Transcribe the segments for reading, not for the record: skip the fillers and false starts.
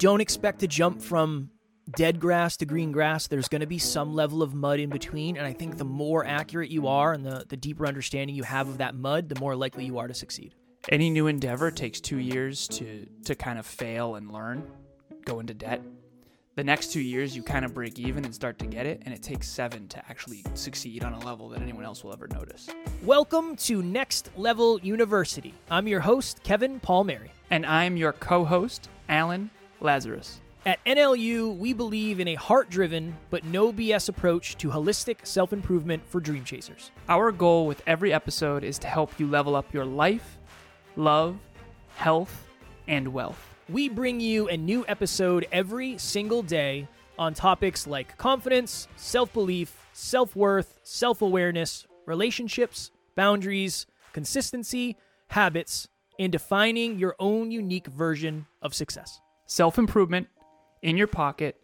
Don't expect to jump from dead grass to green grass. There's going to be some level of mud in between. And I think the more accurate you are and the deeper understanding you have of that mud, the more likely you are to succeed. Any new endeavor takes 2 years to kind of fail and learn, go into debt. The next 2 years, you kind of break even and start to get it, and it takes 7 to actually succeed on a level that anyone else will ever notice. Welcome to Next Level University. I'm your host, Kevin Palmieri. And I'm your co-host, Alan Lazarus. At NLU, we believe in a heart-driven but no BS approach to holistic self-improvement for dream chasers. Our goal with every episode is to help you level up your life, love, health, and wealth. We bring you a new episode every single day on topics like confidence, self-belief, self-worth, self-awareness, relationships, boundaries, consistency, habits, and defining your own unique version of success. Self-improvement in your pocket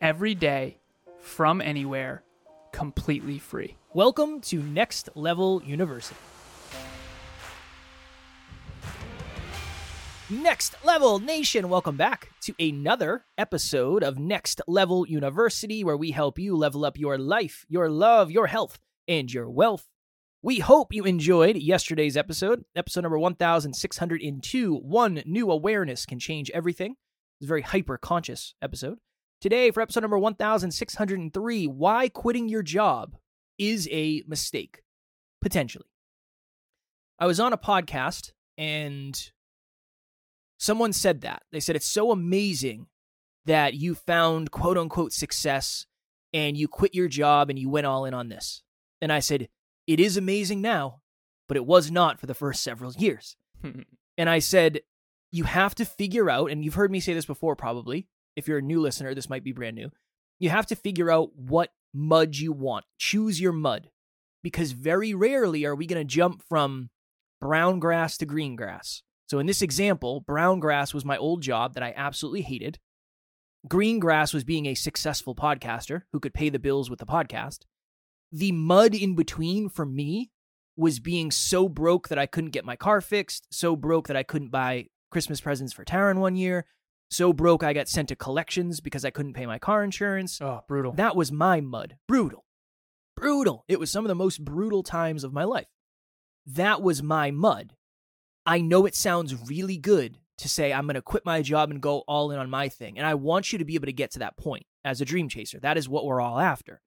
every day from anywhere, completely free. Welcome to Next Level University. Next Level Nation, welcome back to another episode of Next Level University, where we help you level up your life, your love, your health, and your wealth. We hope you enjoyed yesterday's episode, episode number 1602, One New Awareness Can Change Everything. It's a very hyper-conscious episode. Today, for episode number 1603, Why Quitting Your Job is a Mistake, Potentially. I was on a podcast and someone said that. They said, it's so amazing that you found quote unquote success and you quit your job and you went all in on this. And I said, it is amazing now, but it was not for the first several years. And I said, you have to figure out, and you've heard me say this before probably, if you're a new listener, this might be brand new. You have to figure out what mud you want. Choose your mud, because very rarely are we going to jump from brown grass to green grass. So in this example, brown grass was my old job that I absolutely hated. Green grass was being a successful podcaster who could pay the bills with the podcast. The mud in between for me was being so broke that I couldn't get my car fixed, so broke that I couldn't buy Christmas presents for Taryn one year, so broke I got sent to collections because I couldn't pay my car insurance. Oh, brutal. That was my mud. Brutal. It was some of the most brutal times of my life. That was my mud. I know it sounds really good to say, I'm going to quit my job and go all in on my thing. And I want you to be able to get to that point as a dream chaser. That is what we're all after.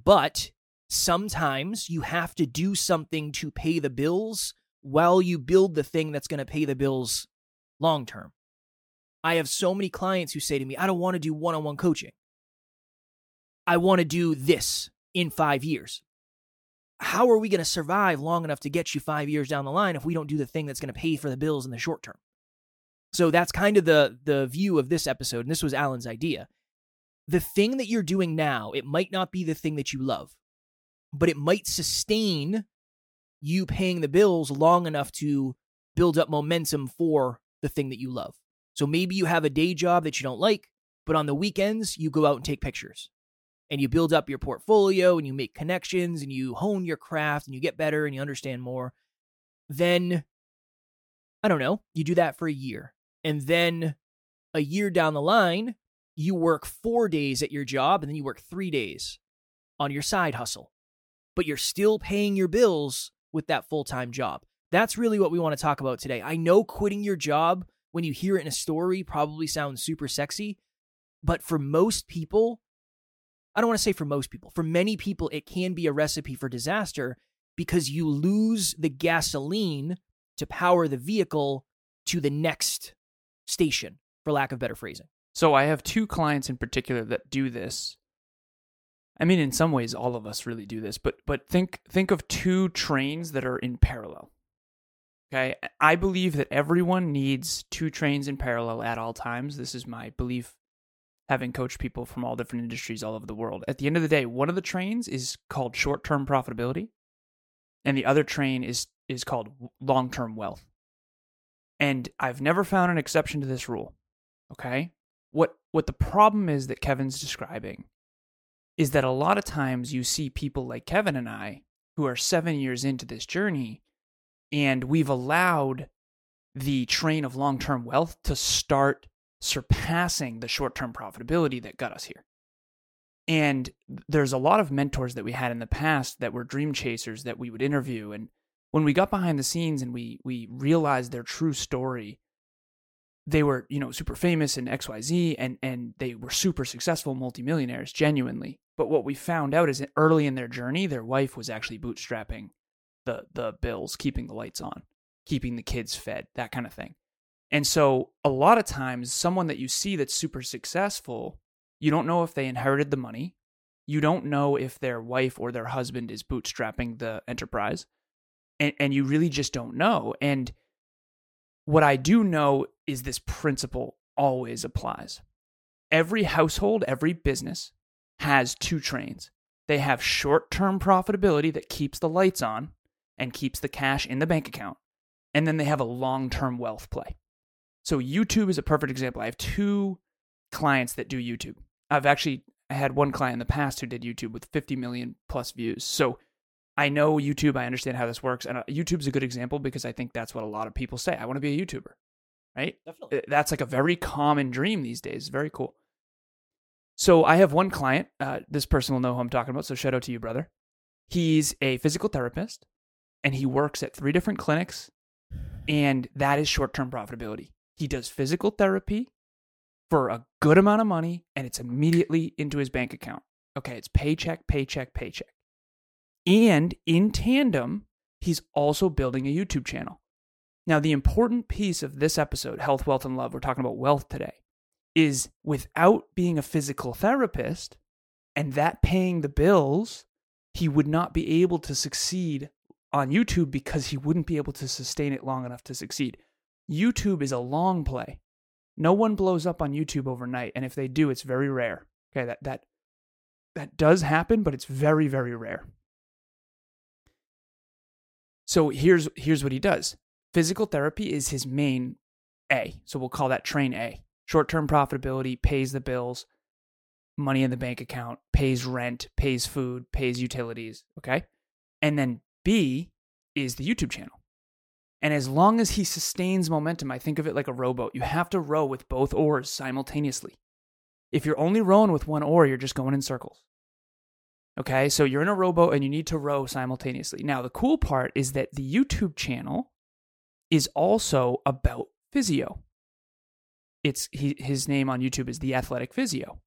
But sometimes you have to do something to pay the bills while you build the thing that's going to pay the bills long term. I have so many clients who say to me, I don't want to do one-on-one coaching. I want to do this in 5 years. How are we going to survive long enough to get you 5 years down the line if we don't do the thing that's going to pay for the bills in the short term? So that's kind of the view of this episode, and this was Alan's idea. The thing that you're doing now, it might not be the thing that you love, but it might sustain you paying the bills long enough to build up momentum for the thing that you love. So maybe you have a day job that you don't like, but on the weekends, you go out and take pictures. And you build up your portfolio and you make connections and you hone your craft and you get better and you understand more. Then, I don't know, you do that for a year. And then a year down the line, you work 4 days at your job and then you work 3 days on your side hustle. But you're still paying your bills with that full-time job. That's really what we want to talk about today. I know quitting your job, when you hear it in a story, probably sounds super sexy. But for most people, I don't want to say for most people, for many people, it can be a recipe for disaster because you lose the gasoline to power the vehicle to the next station, for lack of better phrasing. So I have two clients in particular that do this. I mean, in some ways, all of us really do this, but think of two trains that are in parallel. Okay. I believe that everyone needs two trains in parallel at all times. This is my belief, having coached people from all different industries all over the world. At the end of the day, one of the trains is called short-term profitability, and the other train is called long-term wealth. And I've never found an exception to this rule, okay? What the problem is that Kevin's describing is that a lot of times you see people like Kevin and I who are 7 years into this journey, and we've allowed the train of long-term wealth to start surpassing the short-term profitability that got us here. And there's a lot of mentors that we had in the past that were dream chasers that we would interview. And when we got behind the scenes and we realized their true story, they were, you know, super famous in XYZ and they were super successful multimillionaires, genuinely. But what we found out is that early in their journey, their wife was actually bootstrapping the bills, keeping the lights on, keeping the kids fed, that kind of thing. And so a lot of times someone that you see that's super successful, you don't know if they inherited the money. You don't know if their wife or their husband is bootstrapping the enterprise. And you really just don't know. And what I do know is this principle always applies. Every household, every business has two trains. They have short-term profitability that keeps the lights on and keeps the cash in the bank account. And then they have a long-term wealth play. So YouTube is a perfect example. I have two clients that do YouTube. I had one client in the past who did YouTube with 50 million plus views. So I know YouTube, I understand how this works. And YouTube's a good example because I think that's what a lot of people say. I want to be a YouTuber, right? Definitely. That's like a very common dream these days. Very cool. So I have one client, this person will know who I'm talking about. So shout out to you, brother. He's a physical therapist and he works at 3 different clinics, and that is short-term profitability. He does physical therapy for a good amount of money, and it's immediately into his bank account. Okay, it's paycheck, paycheck, paycheck. And in tandem, he's also building a YouTube channel. Now, the important piece of this episode, Health, Wealth, and Love, we're talking about wealth today, is without being a physical therapist and that paying the bills, he would not be able to succeed on YouTube because he wouldn't be able to sustain it long enough to succeed. YouTube is a long play. No one blows up on YouTube overnight, and if they do, it's very rare. Okay, that does happen, but it's very, very rare. So here's what he does. Physical therapy is his main A, so we'll call that train A. Short-term profitability, pays the bills, money in the bank account, pays rent, pays food, pays utilities, okay? And then B is the YouTube channel. And as long as he sustains momentum, I think of it like a rowboat. You have to row with both oars simultaneously. If you're only rowing with one oar, you're just going in circles. Okay, so you're in a rowboat and you need to row simultaneously. Now, the cool part is that the YouTube channel is also about physio. His name on YouTube is The Athletic Physio.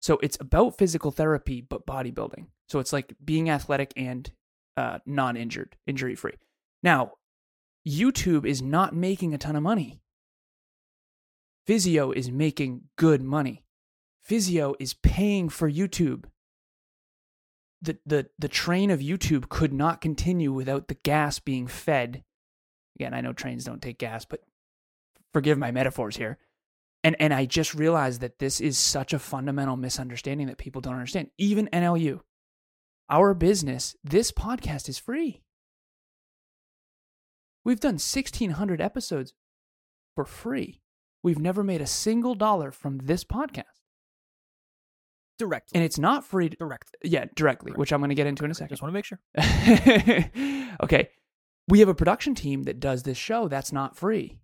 So it's about physical therapy, but bodybuilding. So it's like being athletic and non-injured, injury-free. Now, YouTube is not making a ton of money. Physio is making good money. Physio is paying for YouTube. The train of YouTube could not continue without the gas being fed. Again, I know trains don't take gas, but forgive my metaphors here. And I just realized that this is such a fundamental misunderstanding that people don't understand. Even NLU, our business, this podcast is free. We've done 1,600 episodes for free. We've never made a single dollar from this podcast. Directly. And it's not free. Directly. Yeah, directly, which I'm going to get into in a second. Just want to make sure. Okay. We have a production team that does this show. That's not free.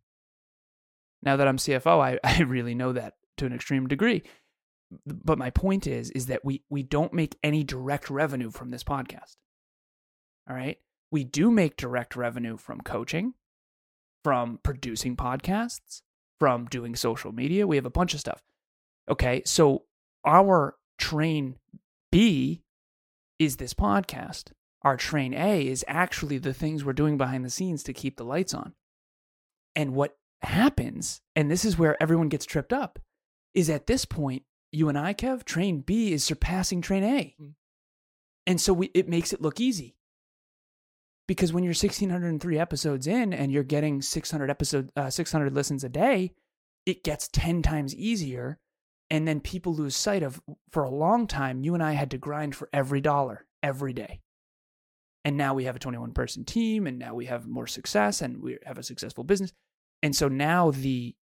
Now that I'm CFO, I really know that to an extreme degree. But my point is that we don't make any direct revenue from this podcast. All right? We do make direct revenue from coaching, from producing podcasts, from doing social media. We have a bunch of stuff. Okay, so our train B is this podcast. Our train A is actually the things we're doing behind the scenes to keep the lights on. And what happens, and this is where everyone gets tripped up, is at this point, you and I, Kev, train B is surpassing train A. And so it makes it look easy. Because when you're 1,603 episodes in and you're getting 600 listens a day, it gets 10 times easier. And then people lose sight of, for a long time, you and I had to grind for every dollar, every day. And now we have a 21-person team, and now we have more success, and we have a successful business. And so now the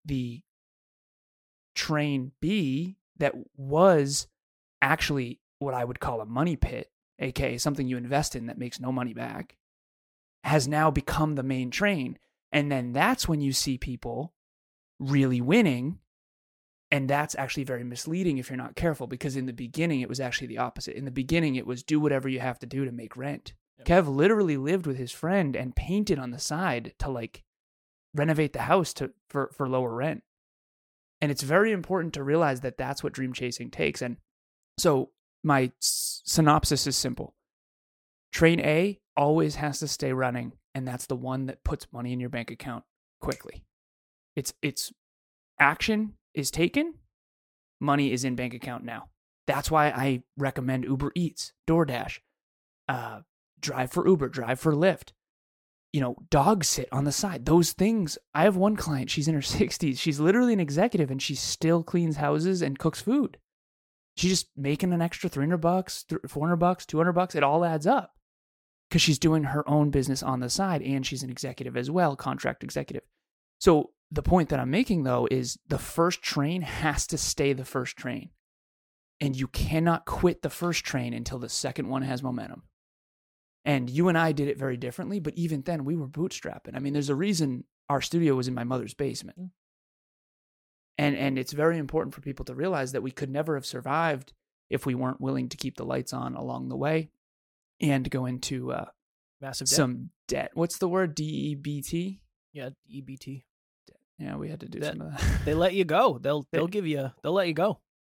train B that was actually what I would call a money pit, aka something you invest in that makes no money back, has now become the main train. And then that's when you see people really winning And that's actually very misleading if you're not careful, because in the beginning, it was actually the opposite. In the beginning, it was do whatever you have to do to make rent. Yep. Kev literally lived with his friend and painted on the side to like renovate the house for lower rent. And it's very important to realize that that's what dream chasing takes. And so my synopsis is simple. Train A always has to stay running, and that's the one that puts money in your bank account quickly. It's action is taken, money is in bank account now. That's why I recommend Uber Eats, DoorDash, drive for Uber, drive for Lyft, dog sit on the side. Those things. I have one client, she's in her 60s. She's literally an executive and she still cleans houses and cooks food. She's just making an extra $300, $400, $200. It all adds up because she's doing her own business on the side and she's an executive as well, contract executive. So the point that I'm making though is the first train has to stay the first train, and you cannot quit the first train until the second one has momentum. And you and I did it very differently, but even then we were bootstrapping. I mean, there's a reason our studio was in my mother's basement. And it's very important for people to realize that we could never have survived if we weren't willing to keep the lights on along the way and go into massive debt. Some debt. What's the word? DEBT? Yeah, EBT. Yeah, we had to do some of that. They let you go. They'll let you go.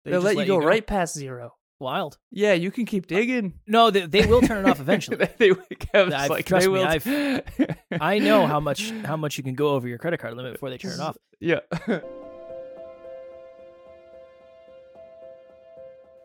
They'll let you go right past zero. Wild. Yeah, you can keep digging. No, they will turn it off eventually. I know how much you can go over your credit card limit before they turn it off. Yeah.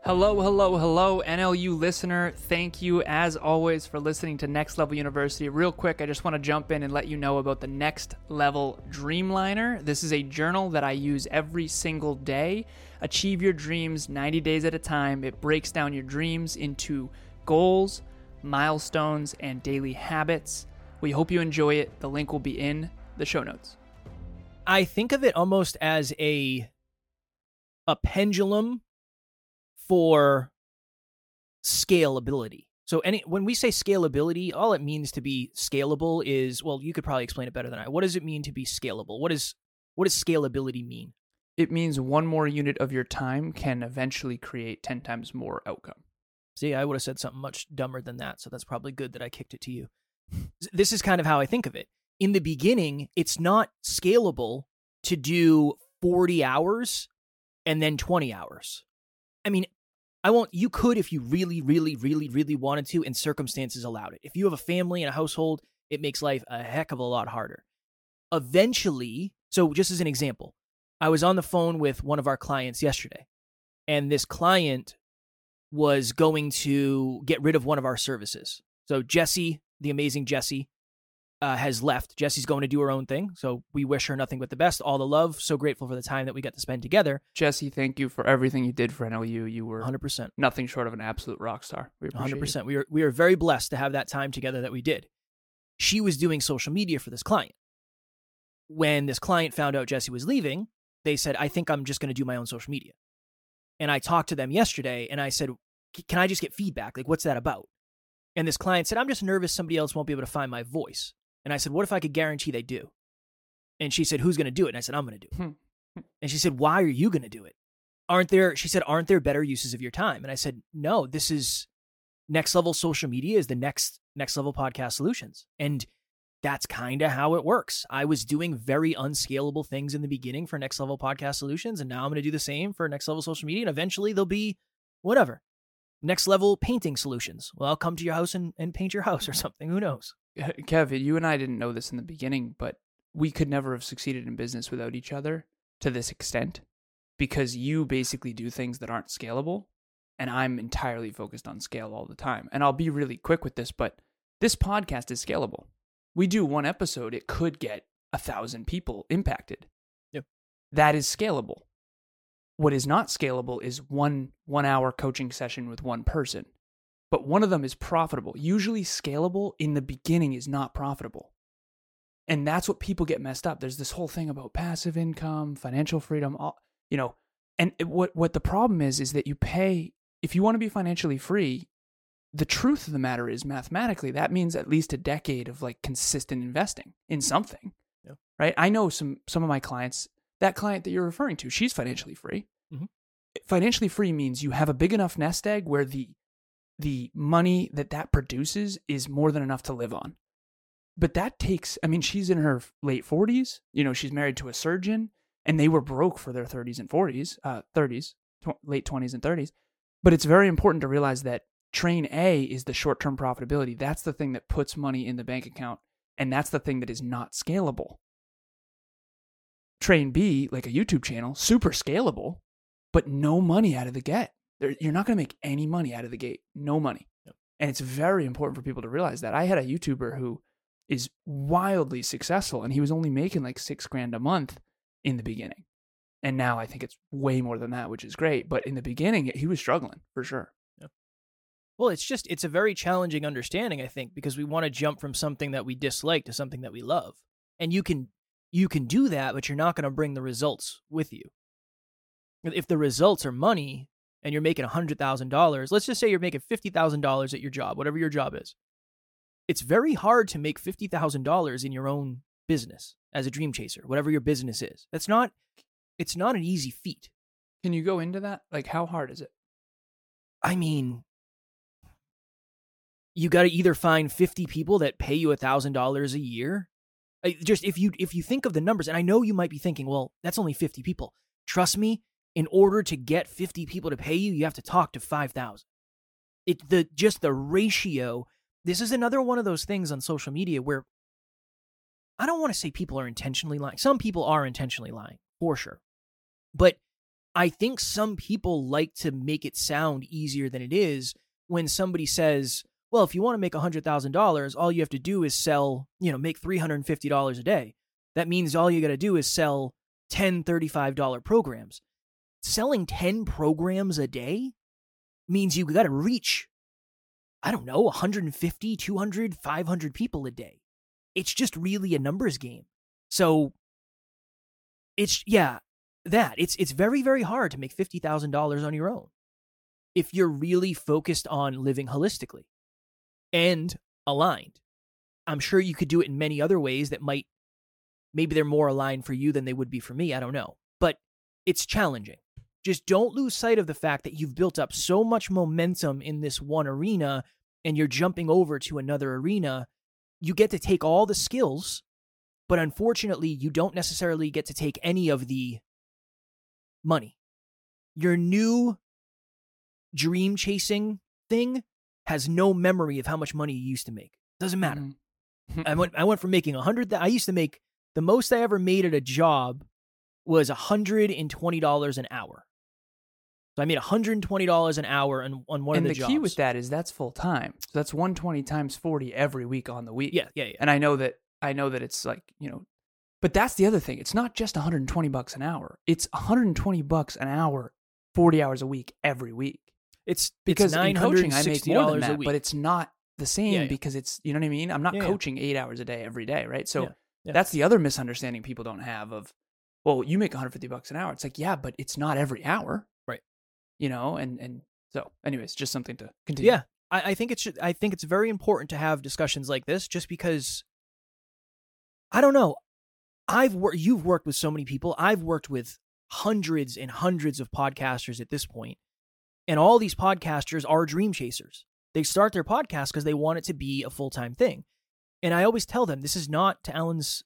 Hello, NLU listener. Thank you, as always, for listening to Next Level University. Real quick, I just want to jump in and let you know about the Next Level Dreamliner. This is a journal that I use every single day. Achieve your dreams 90 days at a time. It breaks down your dreams into goals, milestones, and daily habits. We hope you enjoy it. The link will be in the show notes. I think of it almost as a pendulum for scalability. So when we say scalability, all it means to be scalable is, well, you could probably explain it better than I. What does it mean to be scalable? What does scalability mean? It means one more unit of your time can eventually create 10 times more outcome. See, I would have said something much dumber than that, so that's probably good that I kicked it to you. This is kind of how I think of it. In the beginning, it's not scalable to do 40 hours and then 20 hours. I mean, you could if you really, really, really, really wanted to and circumstances allowed it. If you have a family and a household, it makes life a heck of a lot harder. Eventually, so just as an example, I was on the phone with one of our clients yesterday, and this client was going to get rid of one of our services. So Jesse, the amazing Jesse, has left. Jesse's going to do her own thing. So we wish her nothing but the best, all the love. So grateful for the time that we got to spend together. Jesse, thank you for everything you did for NLU. You were 100%. Nothing short of an absolute rock star. We appreciate 100%. It. We are very blessed to have that time together that we did. She was doing social media for this client. When this client found out Jesse was leaving, they said, I think I'm just going to do my own social media. And I talked to them yesterday and I said, can I just get feedback? Like, what's that about? And this client said, I'm just nervous somebody else won't be able to find my voice. And I said, what if I could guarantee they do? And she said, who's going to do it? And I said, I'm going to do it. And she said, why are you going to do it? Aren't there better uses of your time? And I said, no, this is Next Level Social Media is the next Level Podcast Solutions. And that's kind of how it works. I was doing very unscalable things in the beginning for Next Level Podcast Solutions. And now I'm going to do the same for Next Level Social Media. And eventually there'll be whatever. Next Level Painting Solutions. Well, I'll come to your house and paint your house or something. Who knows? Kevin, you and I didn't know this in the beginning, but we could never have succeeded in business without each other to this extent, because you basically do things that aren't scalable, and I'm entirely focused on scale all the time. And I'll be really quick with this, but this podcast is scalable. We do one episode, it could get 1,000 people impacted. Yep. That is scalable. What is not scalable is one-hour coaching session with one person. But one of them is profitable. Usually scalable in the beginning is not profitable. And that's what people get messed up. There's this whole thing about passive income, financial freedom, and what the problem is that you pay, if you want to be financially free, the truth of the matter is mathematically, that means at least a decade of like consistent investing in something, right? I know some of my clients, that client that you're referring to, she's financially free. Mm-hmm. Financially free means you have a big enough nest egg where the money that produces is more than enough to live on. But that takes, I mean, she's in her late 40s, you know, she's married to a surgeon and they were broke for their 30s and 40s, late 20s and 30s. But it's very important to realize that train A is the short-term profitability. That's the thing that puts money in the bank account. And that's the thing that is not scalable. Train B, like a YouTube channel, super scalable, but no money out of the gate. You're not going to make any money out of the gate. No money. Yep. And it's very important for people to realize that. I had a YouTuber who is wildly successful and he was only making like $6,000 a month in the beginning. And now I think it's way more than that, which is great. But in the beginning, he was struggling for sure. Yep. Well, it's a very challenging understanding, I think, because we want to jump from something that we dislike to something that we love. And you can do that, but you're not going to bring the results with you. If the results are money and you're making $100,000, let's just say you're making $50,000 at your job, whatever your job is. It's very hard to make $50,000 in your own business as a dream chaser, whatever your business is. It's not an easy feat. Can you go into that? Like, how hard is it? I mean, you got to either find 50 people that pay you $1,000 a year. Just if you think of the numbers, and I know you might be thinking, well, that's only 50 people. Trust me, in order to get 50 people to pay you, you have to talk to 5,000. Just the ratio. This is another one of those things on social media where I don't want to say people are intentionally lying. Some people are intentionally lying, for sure. But I think some people like to make it sound easier than it is when somebody says, well, if you want to make $100,000, all you have to do is sell, make $350 a day. That means all you got to do is sell 10 $35 programs. Selling 10 programs a day means you got to reach, I don't know, 150, 200, 500 people a day. It's just really a numbers game. So it's very, very hard to make $50,000 on your own if you're really focused on living holistically and aligned. I'm sure you could do it in many other ways that maybe they're more aligned for you than they would be for me. I don't know, but it's challenging. Just don't lose sight of the fact that you've built up so much momentum in this one arena and you're jumping over to another arena. You get to take all the skills, but unfortunately, you don't necessarily get to take any of the money. Your new dream chasing thing has no memory of how much money you used to make. Doesn't matter. Mm-hmm. I went from making I used to make, the most I ever made at a job was $120 an hour. So I made $120 an hour on one of the jobs. And the key with that is that's full time. So that's 120 times 40 every week on the week. Yeah. And I know that it's like, but that's the other thing. It's not just $120 an hour. It's $120 an hour, 40 hours a week every week. It's because it's in coaching I make more than that, but it's not the same because it's, you know what I mean? I'm not coaching 8 hours a day every day, right? So that's the other misunderstanding people don't have of, well, you make $150 an hour. It's like, yeah, but it's not every hour. Right. And so anyways, just something to continue. Yeah. I think it's very important to have discussions like this just because, I don't know, you've worked with so many people. I've worked with hundreds and hundreds of podcasters at this point. And all these podcasters are dream chasers. They start their podcast because they want it to be a full-time thing. And I always tell them, this is not, to Alan's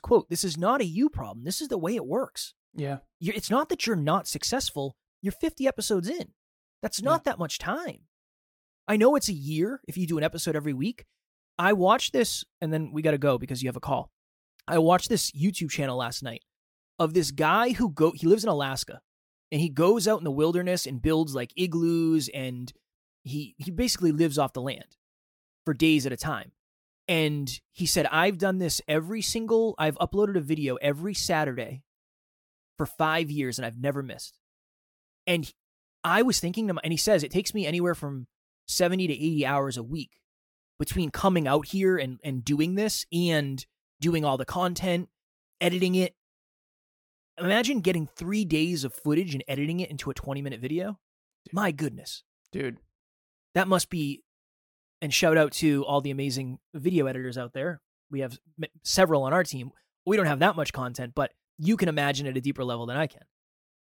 quote, this is not a you problem. This is the way it works. Yeah. It's not that you're not successful. You're 50 episodes in. That's not that much time. I know it's a year if you do an episode every week. I watched this, and then we got to go because you have a call. I watched this YouTube channel last night of this guy he lives in Alaska, and he goes out in the wilderness and builds like igloos, and he basically lives off the land for days at a time. And he said, I've uploaded a video every Saturday for 5 years, and I've never missed. And I was thinking, and he says, it takes me anywhere from 70 to 80 hours a week between coming out here and doing this and doing all the content, editing it. Imagine getting 3 days of footage and editing it into a 20-minute video. My goodness. Dude. That must be... And shout out to all the amazing video editors out there. We have several on our team. We don't have that much content, but you can imagine at a deeper level than I can.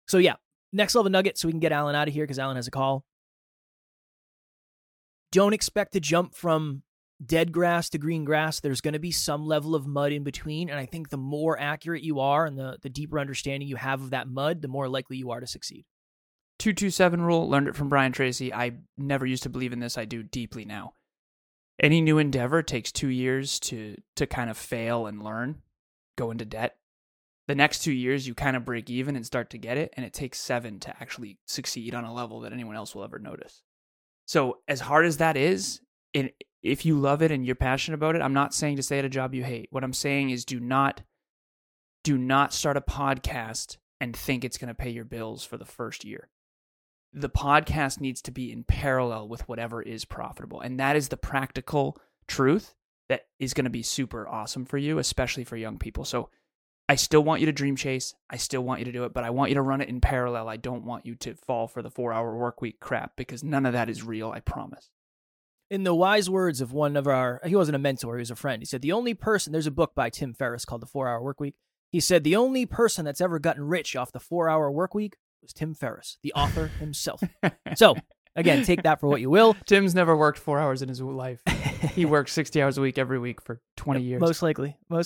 So yeah, Next Level nugget so we can get Alan out of here because Alan has a call. Don't expect to jump from dead grass to green grass. There's going to be some level of mud in between. And I think the more accurate you are and the deeper understanding you have of that mud, the more likely you are to succeed. 227 rule, learned it from Brian Tracy. I never used to believe in this. I do deeply now. Any new endeavor takes 2 years to kind of fail and learn, go into debt. The next 2 years, you kind of break even and start to get it. And it takes 7 to actually succeed on a level that anyone else will ever notice. So as hard as that is, if you love it and you're passionate about it, I'm not saying to stay at a job you hate. What I'm saying is do not start a podcast and think it's going to pay your bills for the first year. The podcast needs to be in parallel with whatever is profitable. And that is the practical truth that is going to be super awesome for you, especially for young people. So I still want you to dream chase. I still want you to do it, but I want you to run it in parallel. I don't want you to fall for the 4-hour workweek crap because none of that is real, I promise. In the wise words of one of our, he wasn't a mentor, he was a friend. He said, the only person, there's a book by Tim Ferriss called The 4-Hour Workweek. He said, the only person that's ever gotten rich off the 4-hour workweek was Tim Ferriss, the author himself. So again, take that for what you will. Tim's never worked 4 hours in his life. He works 60 hours a week every week for 20 years. Most likely. Yeah.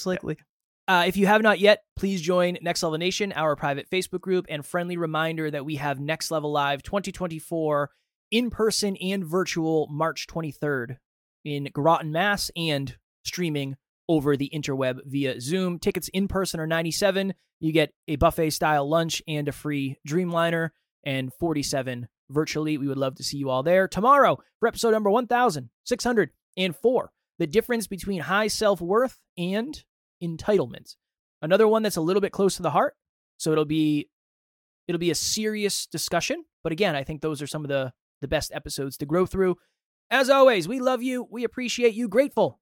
If you have not yet, please join Next Level Nation, our private Facebook group, and friendly reminder that we have Next Level Live 2024 in person and virtual March 23rd in Groton, Mass, and streaming over the interweb via Zoom. Tickets in person are $97. You get a buffet-style lunch and a free Dreamliner, and $47 virtually. We would love to see you all there. Tomorrow, for episode number 1,604, the difference between high self-worth and entitlement. Another one that's a little bit close to the heart. So it'll be a serious discussion. But again, I think those are some of the best episodes to grow through. As always, we love you. We appreciate you. Grateful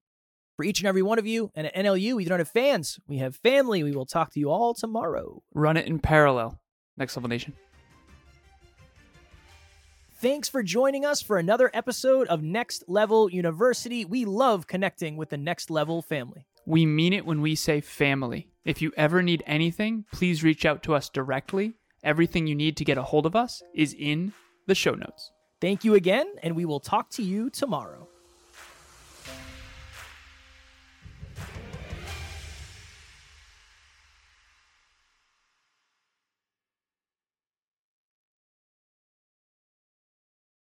for each and every one of you. And at NLU, we don't have fans. We have family. We will talk to you all tomorrow. Run it in parallel. Next Level Nation. Thanks for joining us for another episode of Next Level University. We love connecting with the Next Level family. We mean it when we say family. If you ever need anything, please reach out to us directly. Everything you need to get a hold of us is in the show notes. Thank you again, and we will talk to you tomorrow.